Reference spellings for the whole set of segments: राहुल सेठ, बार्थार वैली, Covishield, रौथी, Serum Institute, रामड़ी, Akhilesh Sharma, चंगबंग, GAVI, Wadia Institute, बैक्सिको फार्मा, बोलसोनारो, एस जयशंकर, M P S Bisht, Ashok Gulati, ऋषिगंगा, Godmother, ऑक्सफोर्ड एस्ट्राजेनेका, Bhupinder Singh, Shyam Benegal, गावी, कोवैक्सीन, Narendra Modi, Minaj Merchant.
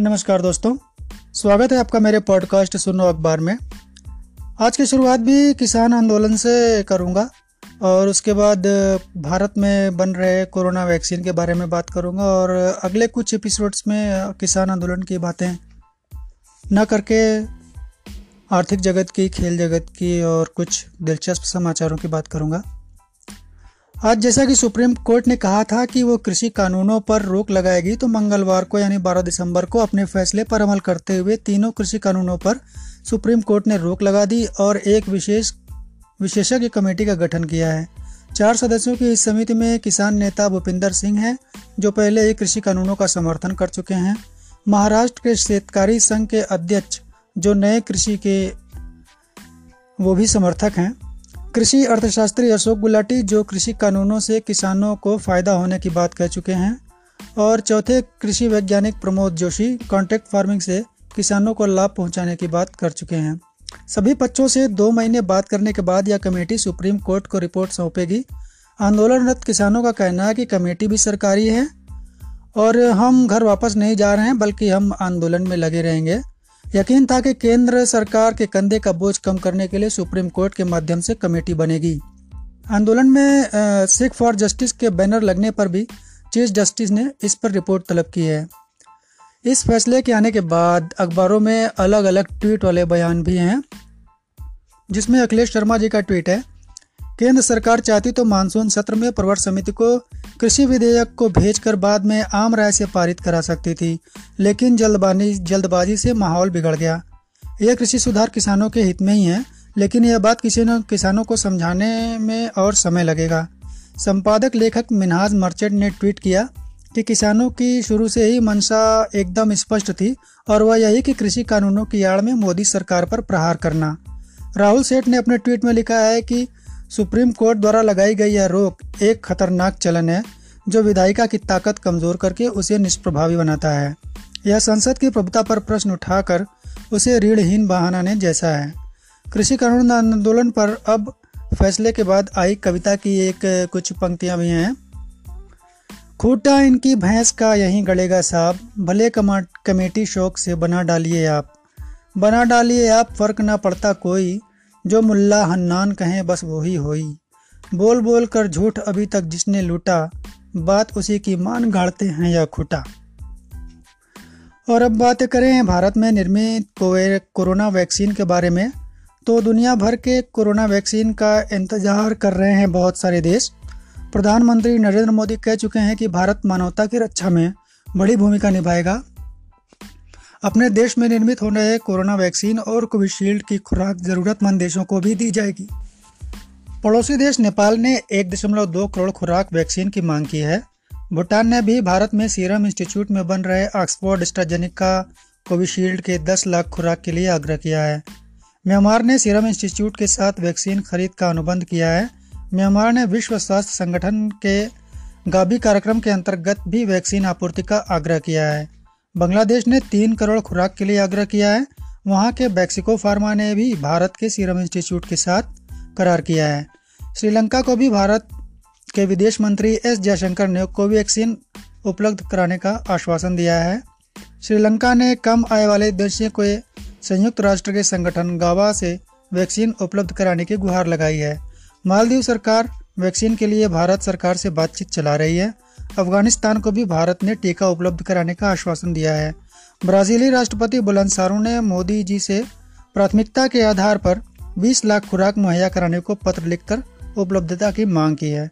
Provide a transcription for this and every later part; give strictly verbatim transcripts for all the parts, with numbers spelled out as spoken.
नमस्कार दोस्तों, स्वागत है आपका मेरे पॉडकास्ट सुनो अखबार में। आज की शुरुआत भी किसान आंदोलन से करूँगा और उसके बाद भारत में बन रहे कोरोना वैक्सीन के बारे में बात करूँगा और अगले कुछ एपिसोड्स में किसान आंदोलन की बातें न करके आर्थिक जगत की, खेल जगत की और कुछ दिलचस्प समाचारों की बात करूँगा। आज जैसा कि सुप्रीम कोर्ट ने कहा था कि वो कृषि कानूनों पर रोक लगाएगी, तो मंगलवार को यानी बारह दिसंबर को अपने फैसले पर अमल करते हुए तीनों कृषि कानूनों पर सुप्रीम कोर्ट ने रोक लगा दी और एक विशेष विशेषज्ञ कमेटी का गठन किया है। चार सदस्यों की इस समिति में किसान नेता भूपिंदर सिंह हैं, जो पहले ही कृषि कानूनों का समर्थन कर चुके हैं। महाराष्ट्र के शेतकारी संघ के अध्यक्ष जो नए कृषि के वो भी समर्थक हैं। कृषि अर्थशास्त्री अशोक गुलाटी जो कृषि कानूनों से किसानों को फ़ायदा होने की बात कह चुके हैं। और चौथे कृषि वैज्ञानिक प्रमोद जोशी कॉन्ट्रैक्ट फार्मिंग से किसानों को लाभ पहुंचाने की बात कर चुके हैं। सभी पक्षों से दो महीने बात करने के बाद यह कमेटी सुप्रीम कोर्ट को रिपोर्ट सौंपेगी। आंदोलनरत किसानों का कहना है कि कमेटी भी सरकारी है और हम घर वापस नहीं जा रहे हैं, बल्कि हम आंदोलन में लगे रहेंगे। यकीन था कि केंद्र सरकार के कंधे का बोझ कम करने के लिए सुप्रीम कोर्ट के माध्यम से कमेटी बनेगी। आंदोलन में सिख फॉर जस्टिस के बैनर लगने पर भी चीफ जस्टिस ने इस पर रिपोर्ट तलब की है। इस फैसले के आने के बाद अखबारों में अलग अलग ट्वीट वाले बयान भी हैं, जिसमें अखिलेश शर्मा जी का ट्वीट है, केंद्र सरकार चाहती तो मानसून सत्र में प्रवर समिति को कृषि विधेयक को भेजकर बाद में आम राय से पारित करा सकती थी, लेकिन जल्दबाजी जल्दबाजी से माहौल बिगड़ गया। यह कृषि सुधार किसानों के हित में ही है, लेकिन यह बात किसी न किसानों को समझाने में और समय लगेगा। संपादक लेखक मिनाज मर्चेंट ने ट्वीट किया कि किसानों की शुरू से ही मंशा एकदम स्पष्ट थी और वह यही कि कृषि कानूनों की आड़ में मोदी सरकार पर प्रहार करना। राहुल सेठ ने अपने ट्वीट में लिखा है कि सुप्रीम कोर्ट द्वारा लगाई गई यह रोक एक खतरनाक चलन है जो विधायिका की ताकत कमजोर करके उसे निष्प्रभावी बनाता है। यह संसद की प्रभुता पर प्रश्न उठाकर उसे ऋणहीन बनाने जैसा है। कृषि कानून आंदोलन पर अब फैसले के बाद आई कविता की एक कुछ पंक्तियां भी हैं। खूटा इनकी भैंस का यहीं गड़ेगा साहब, भले कमेटी शौक से बना डालिए आप, बना डालिए आप, फर्क ना पड़ता कोई, जो मुल्ला हन्नान कहें बस वही होई, बोल बोल कर झूठ अभी तक जिसने लूटा, बात उसी की मान गाड़ते हैं या खुटा। और अब बातें करें भारत में निर्मित कोरोना वैक्सीन के बारे में, तो दुनिया भर के कोरोना वैक्सीन का इंतजार कर रहे हैं बहुत सारे देश। प्रधानमंत्री नरेंद्र मोदी कह चुके हैं कि भारत मानवता की रक्षा में बड़ी भूमिका निभाएगा। अपने देश में निर्मित हो रहे कोरोना वैक्सीन और कोविशील्ड की खुराक ज़रूरतमंद देशों को भी दी जाएगी। पड़ोसी देश नेपाल ने एक दशमलव दो करोड़ खुराक वैक्सीन की मांग की है। भूटान ने भी भारत में सीरम इंस्टीट्यूट में बन रहे ऑक्सफोर्ड एस्ट्राजेनेका कोविशील्ड के दस लाख खुराक के लिए आग्रह किया है। म्यांमार ने सीरम इंस्टीट्यूट के साथ वैक्सीन खरीद का अनुबंध किया है। म्यांमार ने विश्व स्वास्थ्य संगठन के गावी कार्यक्रम के अंतर्गत भी वैक्सीन आपूर्ति का आग्रह किया है। बांग्लादेश ने तीन करोड़ खुराक के लिए आग्रह किया है। वहां के बैक्सिको फार्मा ने भी भारत के सीरम इंस्टीट्यूट के साथ करार किया है। श्रीलंका को भी भारत के विदेश मंत्री एस जयशंकर ने कोवैक्सीन उपलब्ध कराने का आश्वासन दिया है। श्रीलंका ने कम आय वाले देशों को संयुक्त राष्ट्र के संगठन गावा से वैक्सीन उपलब्ध कराने की गुहार लगाई है। मालदीव सरकार वैक्सीन के लिए भारत सरकार से बातचीत चला रही है। अफगानिस्तान को भी भारत ने टीका उपलब्ध कराने का आश्वासन दिया है। ब्राज़ीली राष्ट्रपति बोलसोनारो ने मोदी जी से प्राथमिकता के आधार पर बीस लाख खुराक मुहैया कराने को पत्र लिखकर उपलब्धता की मांग की है।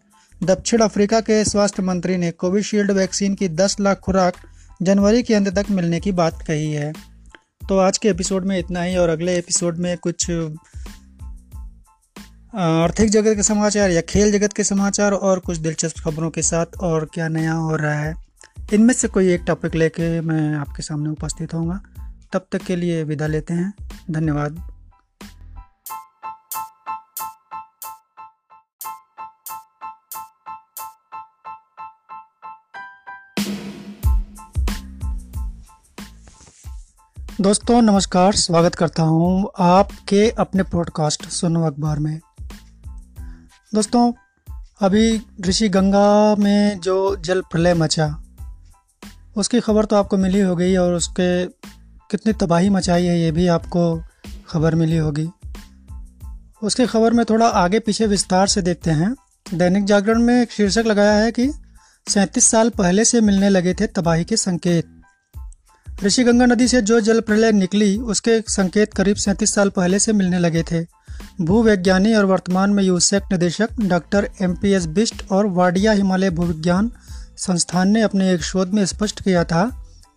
दक्षिण अफ्रीका के स्वास्थ्य मंत्री ने कोविशील्ड वैक्सीन की दस लाख खुराक जनवरी के अंत तक मिलने की बात कही है। तो आज के एपिसोड में इतना ही और अगले एपिसोड में कुछ आर्थिक जगत के समाचार या खेल जगत के समाचार और कुछ दिलचस्प खबरों के साथ और क्या नया हो रहा है, इनमें से कोई एक टॉपिक लेके मैं आपके सामने उपस्थित होऊंगा। तब तक के लिए विदा लेते हैं, धन्यवाद। दोस्तों नमस्कार, स्वागत करता हूँ आपके अपने पॉडकास्ट सुनो अखबार में। दोस्तों अभी ऋषि गंगा में जो जल प्रलय मचा उसकी खबर तो आपको मिली होगी और उसके कितनी तबाही मचाई है ये भी आपको खबर मिली होगी। उसकी खबर में थोड़ा आगे पीछे विस्तार से देखते हैं। दैनिक जागरण में एक शीर्षक लगाया है कि सैंतीस साल पहले से मिलने लगे थे तबाही के संकेत। ऋषिगंगा नदी से जो जल प्रलय निकली उसके संकेत करीब सैंतीस साल पहले से मिलने लगे थे। भूवैज्ञानी और वर्तमान में यूसेक निदेशक doctor M P S Bisht और वाडिया हिमालय भूविज्ञान संस्थान ने अपने एक शोध में स्पष्ट किया था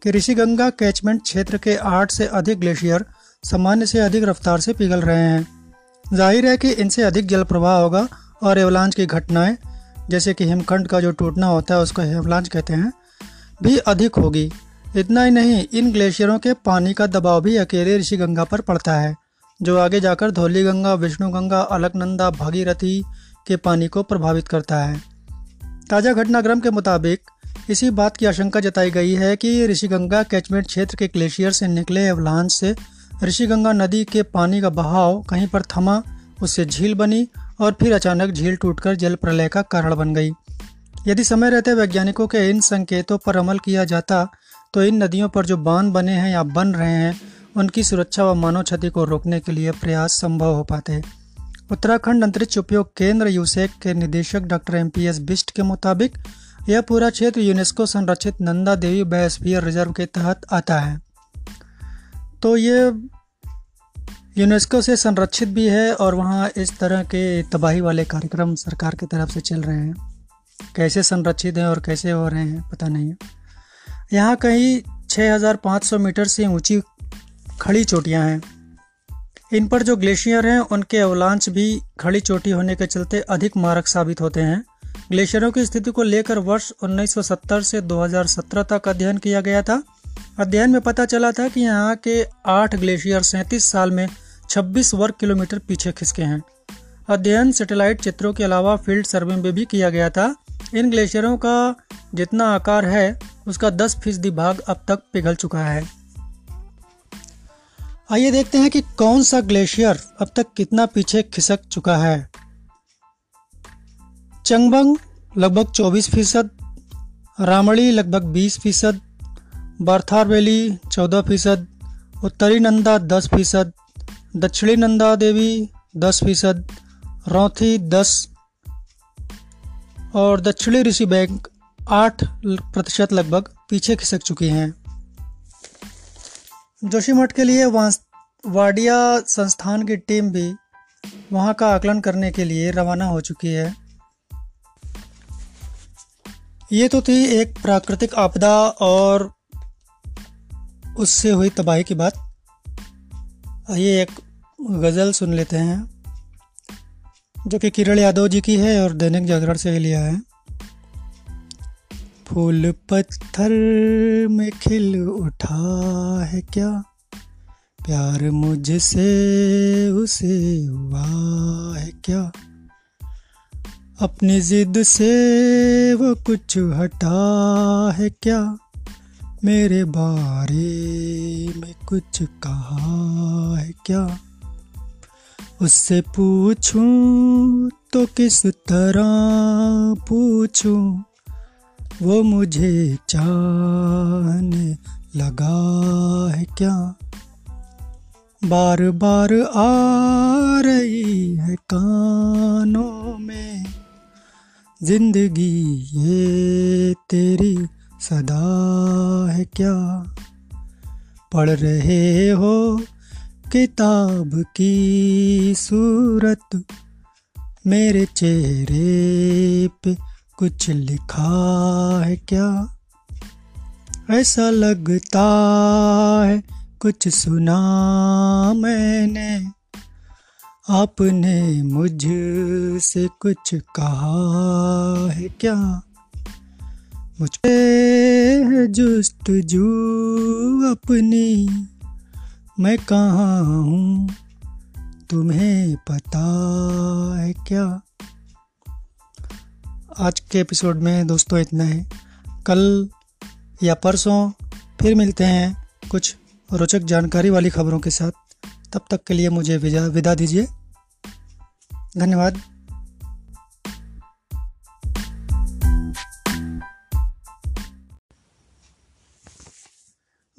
कि ऋषिगंगा कैचमेंट क्षेत्र के आठ से अधिक ग्लेशियर सामान्य से अधिक रफ्तार से पिघल रहे हैं। जाहिर है कि इनसे अधिक जल प्रवाह होगा और एवलांच की घटनाएं, जैसे कि हिमखंड का जो टूटना होता है उसको एवलांच कहते हैं, भी अधिक होगी। इतना ही नहीं, इन ग्लेशियरों के पानी का दबाव भी अकेले ऋषिगंगा पर पड़ता है, जो आगे जाकर धौली गंगा, विष्णुगंगा, अलकनंदा, भागीरथी के पानी को प्रभावित करता है। ताज़ा घटनाक्रम के मुताबिक इसी बात की आशंका जताई गई है कि ऋषिगंगा कैचमेंट क्षेत्र के ग्लेशियर से निकले एवलांच से ऋषिगंगा नदी के पानी का बहाव कहीं पर थमा, उससे झील बनी और फिर अचानक झील टूटकर जल प्रलय का कारण बन गई। यदि समय रहते वैज्ञानिकों के इन संकेतों पर अमल किया जाता तो इन नदियों पर जो बांध बने हैं या बन रहे हैं उनकी सुरक्षा व मानव क्षति को रोकने के लिए प्रयास संभव हो पाते। उत्तराखंड अंतरिक्ष उपयोग केंद्र यूसेक के निदेशक doctor M P S Bisht के मुताबिक यह पूरा क्षेत्र यूनेस्को संरक्षित नंदा देवी बायोस्फीयर रिजर्व के तहत आता है। तो ये यूनेस्को से संरक्षित भी है और वहाँ इस तरह के तबाही वाले कार्यक्रम सरकार की तरफ से चल रहे हैं। कैसे संरक्षित हैं और कैसे हो रहे हैं पता नहीं है। यहाँ कहीं छह हज़ार पाँच सौ मीटर से ऊंची खड़ी चोटियाँ हैं। इन पर जो ग्लेशियर हैं उनके एवलांच भी खड़ी चोटी होने के चलते अधिक मारक साबित होते हैं। ग्लेशियरों की स्थिति को लेकर वर्ष उन्नीस सौ सत्तर से दो हज़ार सत्रह तक अध्ययन किया गया था। अध्ययन में पता चला था कि यहाँ के आठ ग्लेशियर सैंतीस साल में छब्बीस वर्ग किलोमीटर पीछे खिसके हैं। अध्ययन सैटेलाइट चित्रों के अलावा फील्ड सर्वे में भी किया गया था। इन ग्लेशियरों का जितना आकार है उसका दस फीसदी भाग अब तक पिघल चुका है। आइए देखते हैं कि कौन सा ग्लेशियर अब तक कितना पीछे खिसक चुका है। चंगबंग लगभग चौबीस फीसद, रामड़ी लगभग बीस फीसद, बार्थार वैली चौदह फीसद, उत्तरी नंदा दस फीसद, दक्षिणी नंदा देवी दस फीसद, रौथी दस और दक्षिणी ऋषि बैंक आठ प्रतिशत लगभग पीछे खिसक चुकी हैं। जोशीमठ के लिए वाडिया संस्थान की टीम भी वहां का आकलन करने के लिए रवाना हो चुकी है। ये तो थी एक प्राकृतिक आपदा और उससे हुई तबाही की बात। ये एक गज़ल सुन लेते हैं जो कि किरण यादव जी की है और दैनिक जागरण से लिया है। फूल पत्थर में खिल उठा है क्या, प्यार मुझसे उसे हुआ है क्या, अपनी जिद से वो कुछ हटा है क्या, मेरे बारे में कुछ कहा है क्या, उससे पूछूं तो किस तरह पूछूं, वो मुझे चाहने लगा है क्या, बार बार आ रही है कानों में जिंदगी ये तेरी सदा है क्या, पढ़ रहे हो किताब की सूरत, मेरे चेहरे पे कुछ लिखा है क्या, ऐसा लगता है कुछ सुना मैंने, आपने मुझसे कुछ कहा है क्या, मुझ पे है जुस्तजू अपनी, मैं कहाँ हूँ तुम्हें पता है क्या। आज के एपिसोड में दोस्तों इतना है। कल या परसों फिर मिलते हैं कुछ रोचक जानकारी वाली खबरों के साथ। तब तक के लिए मुझे विदा दीजिए। धन्यवाद।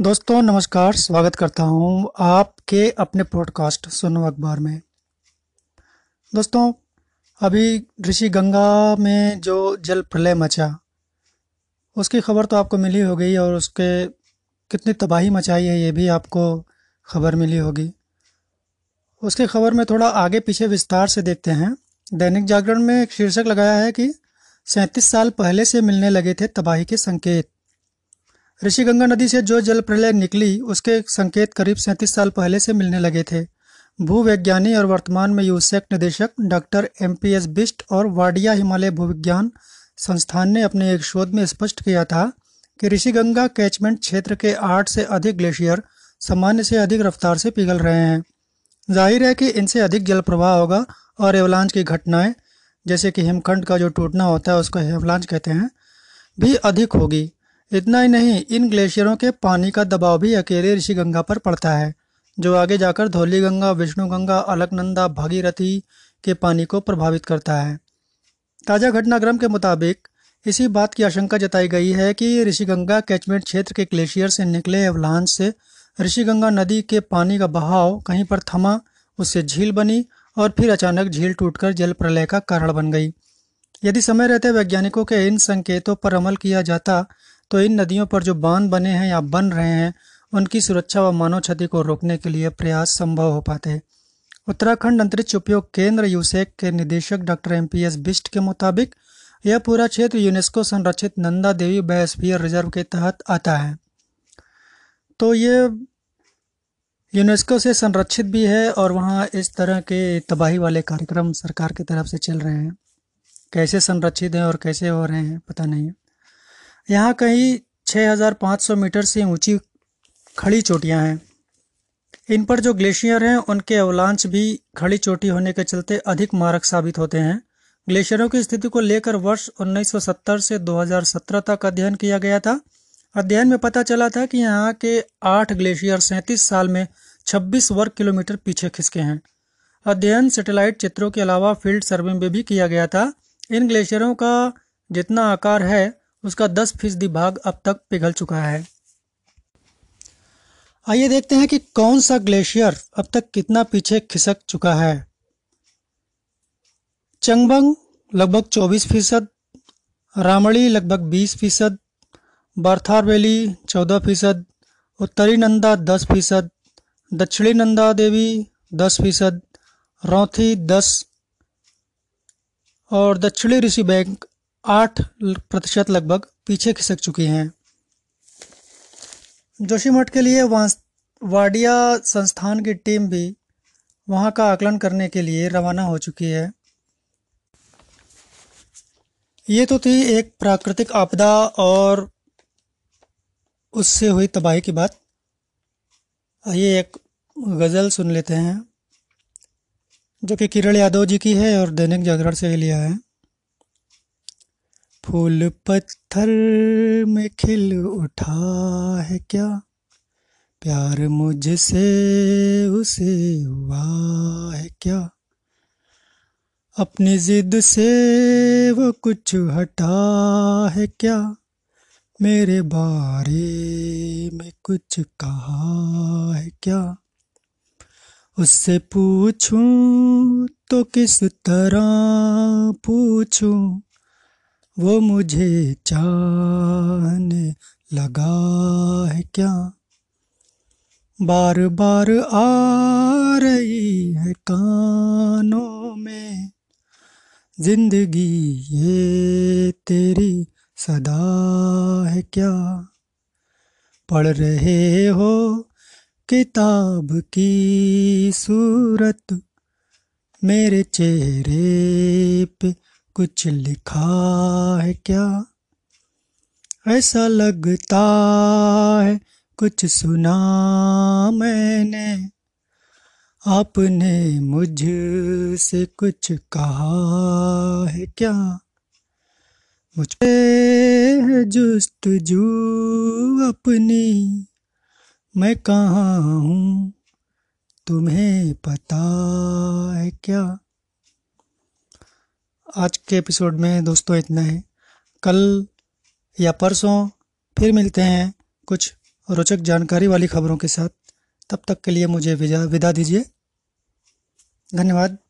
दोस्तों नमस्कार, स्वागत करता हूं आपके अपने पॉडकास्ट सुनो अखबार में। दोस्तों अभी ऋषि गंगा में जो जल प्रलय मचा उसकी खबर तो आपको मिली होगी और उसके कितनी तबाही मचाई है ये भी आपको खबर मिली होगी। उसकी खबर में थोड़ा आगे पीछे विस्तार से देखते हैं। दैनिक जागरण में एक शीर्षक लगाया है कि सैंतीस साल पहले से मिलने लगे थे तबाही के संकेत। ऋषिगंगा नदी से जो जल प्रलय निकली उसके संकेत करीब सैंतीस साल पहले से मिलने लगे थे। भूवैज्ञानी और वर्तमान में यूसेक निदेशक doctor M P S Bisht और वाडिया हिमालय भूविज्ञान संस्थान ने अपने एक शोध में स्पष्ट किया था कि ऋषिगंगा कैचमेंट क्षेत्र के आठ से अधिक ग्लेशियर सामान्य से अधिक रफ्तार से पिघल रहे हैं। जाहिर है कि इनसे अधिक जल प्रवाह होगा और एवलांच की घटनाएँ, जैसे कि हिमखंड का जो टूटना होता है उसको एवलांच कहते हैं, भी अधिक होगी। इतना ही नहीं, इन ग्लेशियरों के पानी का दबाव भी अकेले ऋषिगंगा पर पड़ता है, जो आगे जाकर धौली गंगा, विष्णु गंगा, अलकनंदा, भागीरथी के पानी को प्रभावित करता है। ताज़ा घटनाक्रम के मुताबिक इसी बात की आशंका जताई गई है कि ऋषिगंगा कैचमेंट क्षेत्र के ग्लेशियर से निकले एवलांच से ऋषिगंगा नदी के पानी का बहाव कहीं पर थमा, उससे झील बनी और फिर अचानक झील टूटकर जल प्रलय का कारण बन गई। यदि समय रहते वैज्ञानिकों के इन संकेतों पर अमल किया जाता तो इन नदियों पर जो बांध बने हैं या बन रहे हैं उनकी सुरक्षा व मानव क्षति को रोकने के लिए प्रयास संभव हो पाते। उत्तराखंड अंतरिक्ष उपयोग केंद्र यूसेक के निदेशक doctor M P S Bisht के मुताबिक यह पूरा क्षेत्र यूनेस्को संरक्षित नंदा देवी बायोस्फीयर रिजर्व के तहत आता है। तो ये यूनेस्को से संरक्षित भी है और वहाँ इस तरह के तबाही वाले कार्यक्रम सरकार की तरफ से चल रहे हैं। कैसे संरक्षित हैं और कैसे हो रहे हैं पता नहीं है। यहाँ कहीं छह हज़ार पाँच सौ मीटर से ऊंची खड़ी चोटियाँ हैं। इन पर जो ग्लेशियर हैं उनके अवलांच भी खड़ी चोटी होने के चलते अधिक मारक साबित होते हैं। ग्लेशियरों की स्थिति को लेकर वर्ष उन्नीस सौ सत्तर से दो हज़ार सत्रह तक अध्ययन किया गया था। अध्ययन में पता चला था कि यहाँ के आठ ग्लेशियर सैंतीस साल में छब्बीस वर्ग किलोमीटर पीछे खिसके हैं। अध्ययन सैटेलाइट चित्रों के अलावा फील्ड सर्वे में भी किया गया था। इन ग्लेशियरों का जितना आकार है उसका दस फीसदी भाग अब तक पिघल चुका है। आइए देखते हैं कि कौन सा ग्लेशियर अब तक कितना पीछे खिसक चुका है। चंगबंग लगभग चौबीस फीसद, रामड़ी लगभग बीस फीसद, बार्थार वैली चौदह फीसद, उत्तरी नंदा दस फीसद, दक्षिणी नंदा देवी दस फीसद, रौथी दस और दक्षिणी ऋषि बैंक आठ प्रतिशत लगभग पीछे खिसक चुकी हैं। जोशीमठ के लिए वाडिया संस्थान की टीम भी वहां का आकलन करने के लिए रवाना हो चुकी है। ये तो थी एक प्राकृतिक आपदा और उससे हुई तबाही की बात। आइए एक गज़ल सुन लेते हैं जो कि किरण यादव जी की है और दैनिक जागरण से लिया है। फूल पत्थर में खिल उठा है क्या, प्यार मुझसे उसे हुआ है क्या, अपनी जिद से वो कुछ हटा है क्या, मेरे बारे में कुछ कहा है क्या, उससे पूछूं तो किस तरह पूछूं, वो मुझे चाहने लगा है क्या, बार बार आ रही है कानों में जिंदगी ये तेरी सदा है क्या, पढ़ रहे हो किताब की सूरत, मेरे चेहरे पे कुछ लिखा है क्या, ऐसा लगता है कुछ सुना मैंने, आपने मुझसे कुछ कहा है क्या, मुझ पे है जुस्तजू अपनी, मैं कहाँ हूँ तुम्हें पता है क्या। आज के एपिसोड में दोस्तों इतना ही। कल या परसों फिर मिलते हैं कुछ रोचक जानकारी वाली खबरों के साथ। तब तक के लिए मुझे विदा दीजिए। धन्यवाद।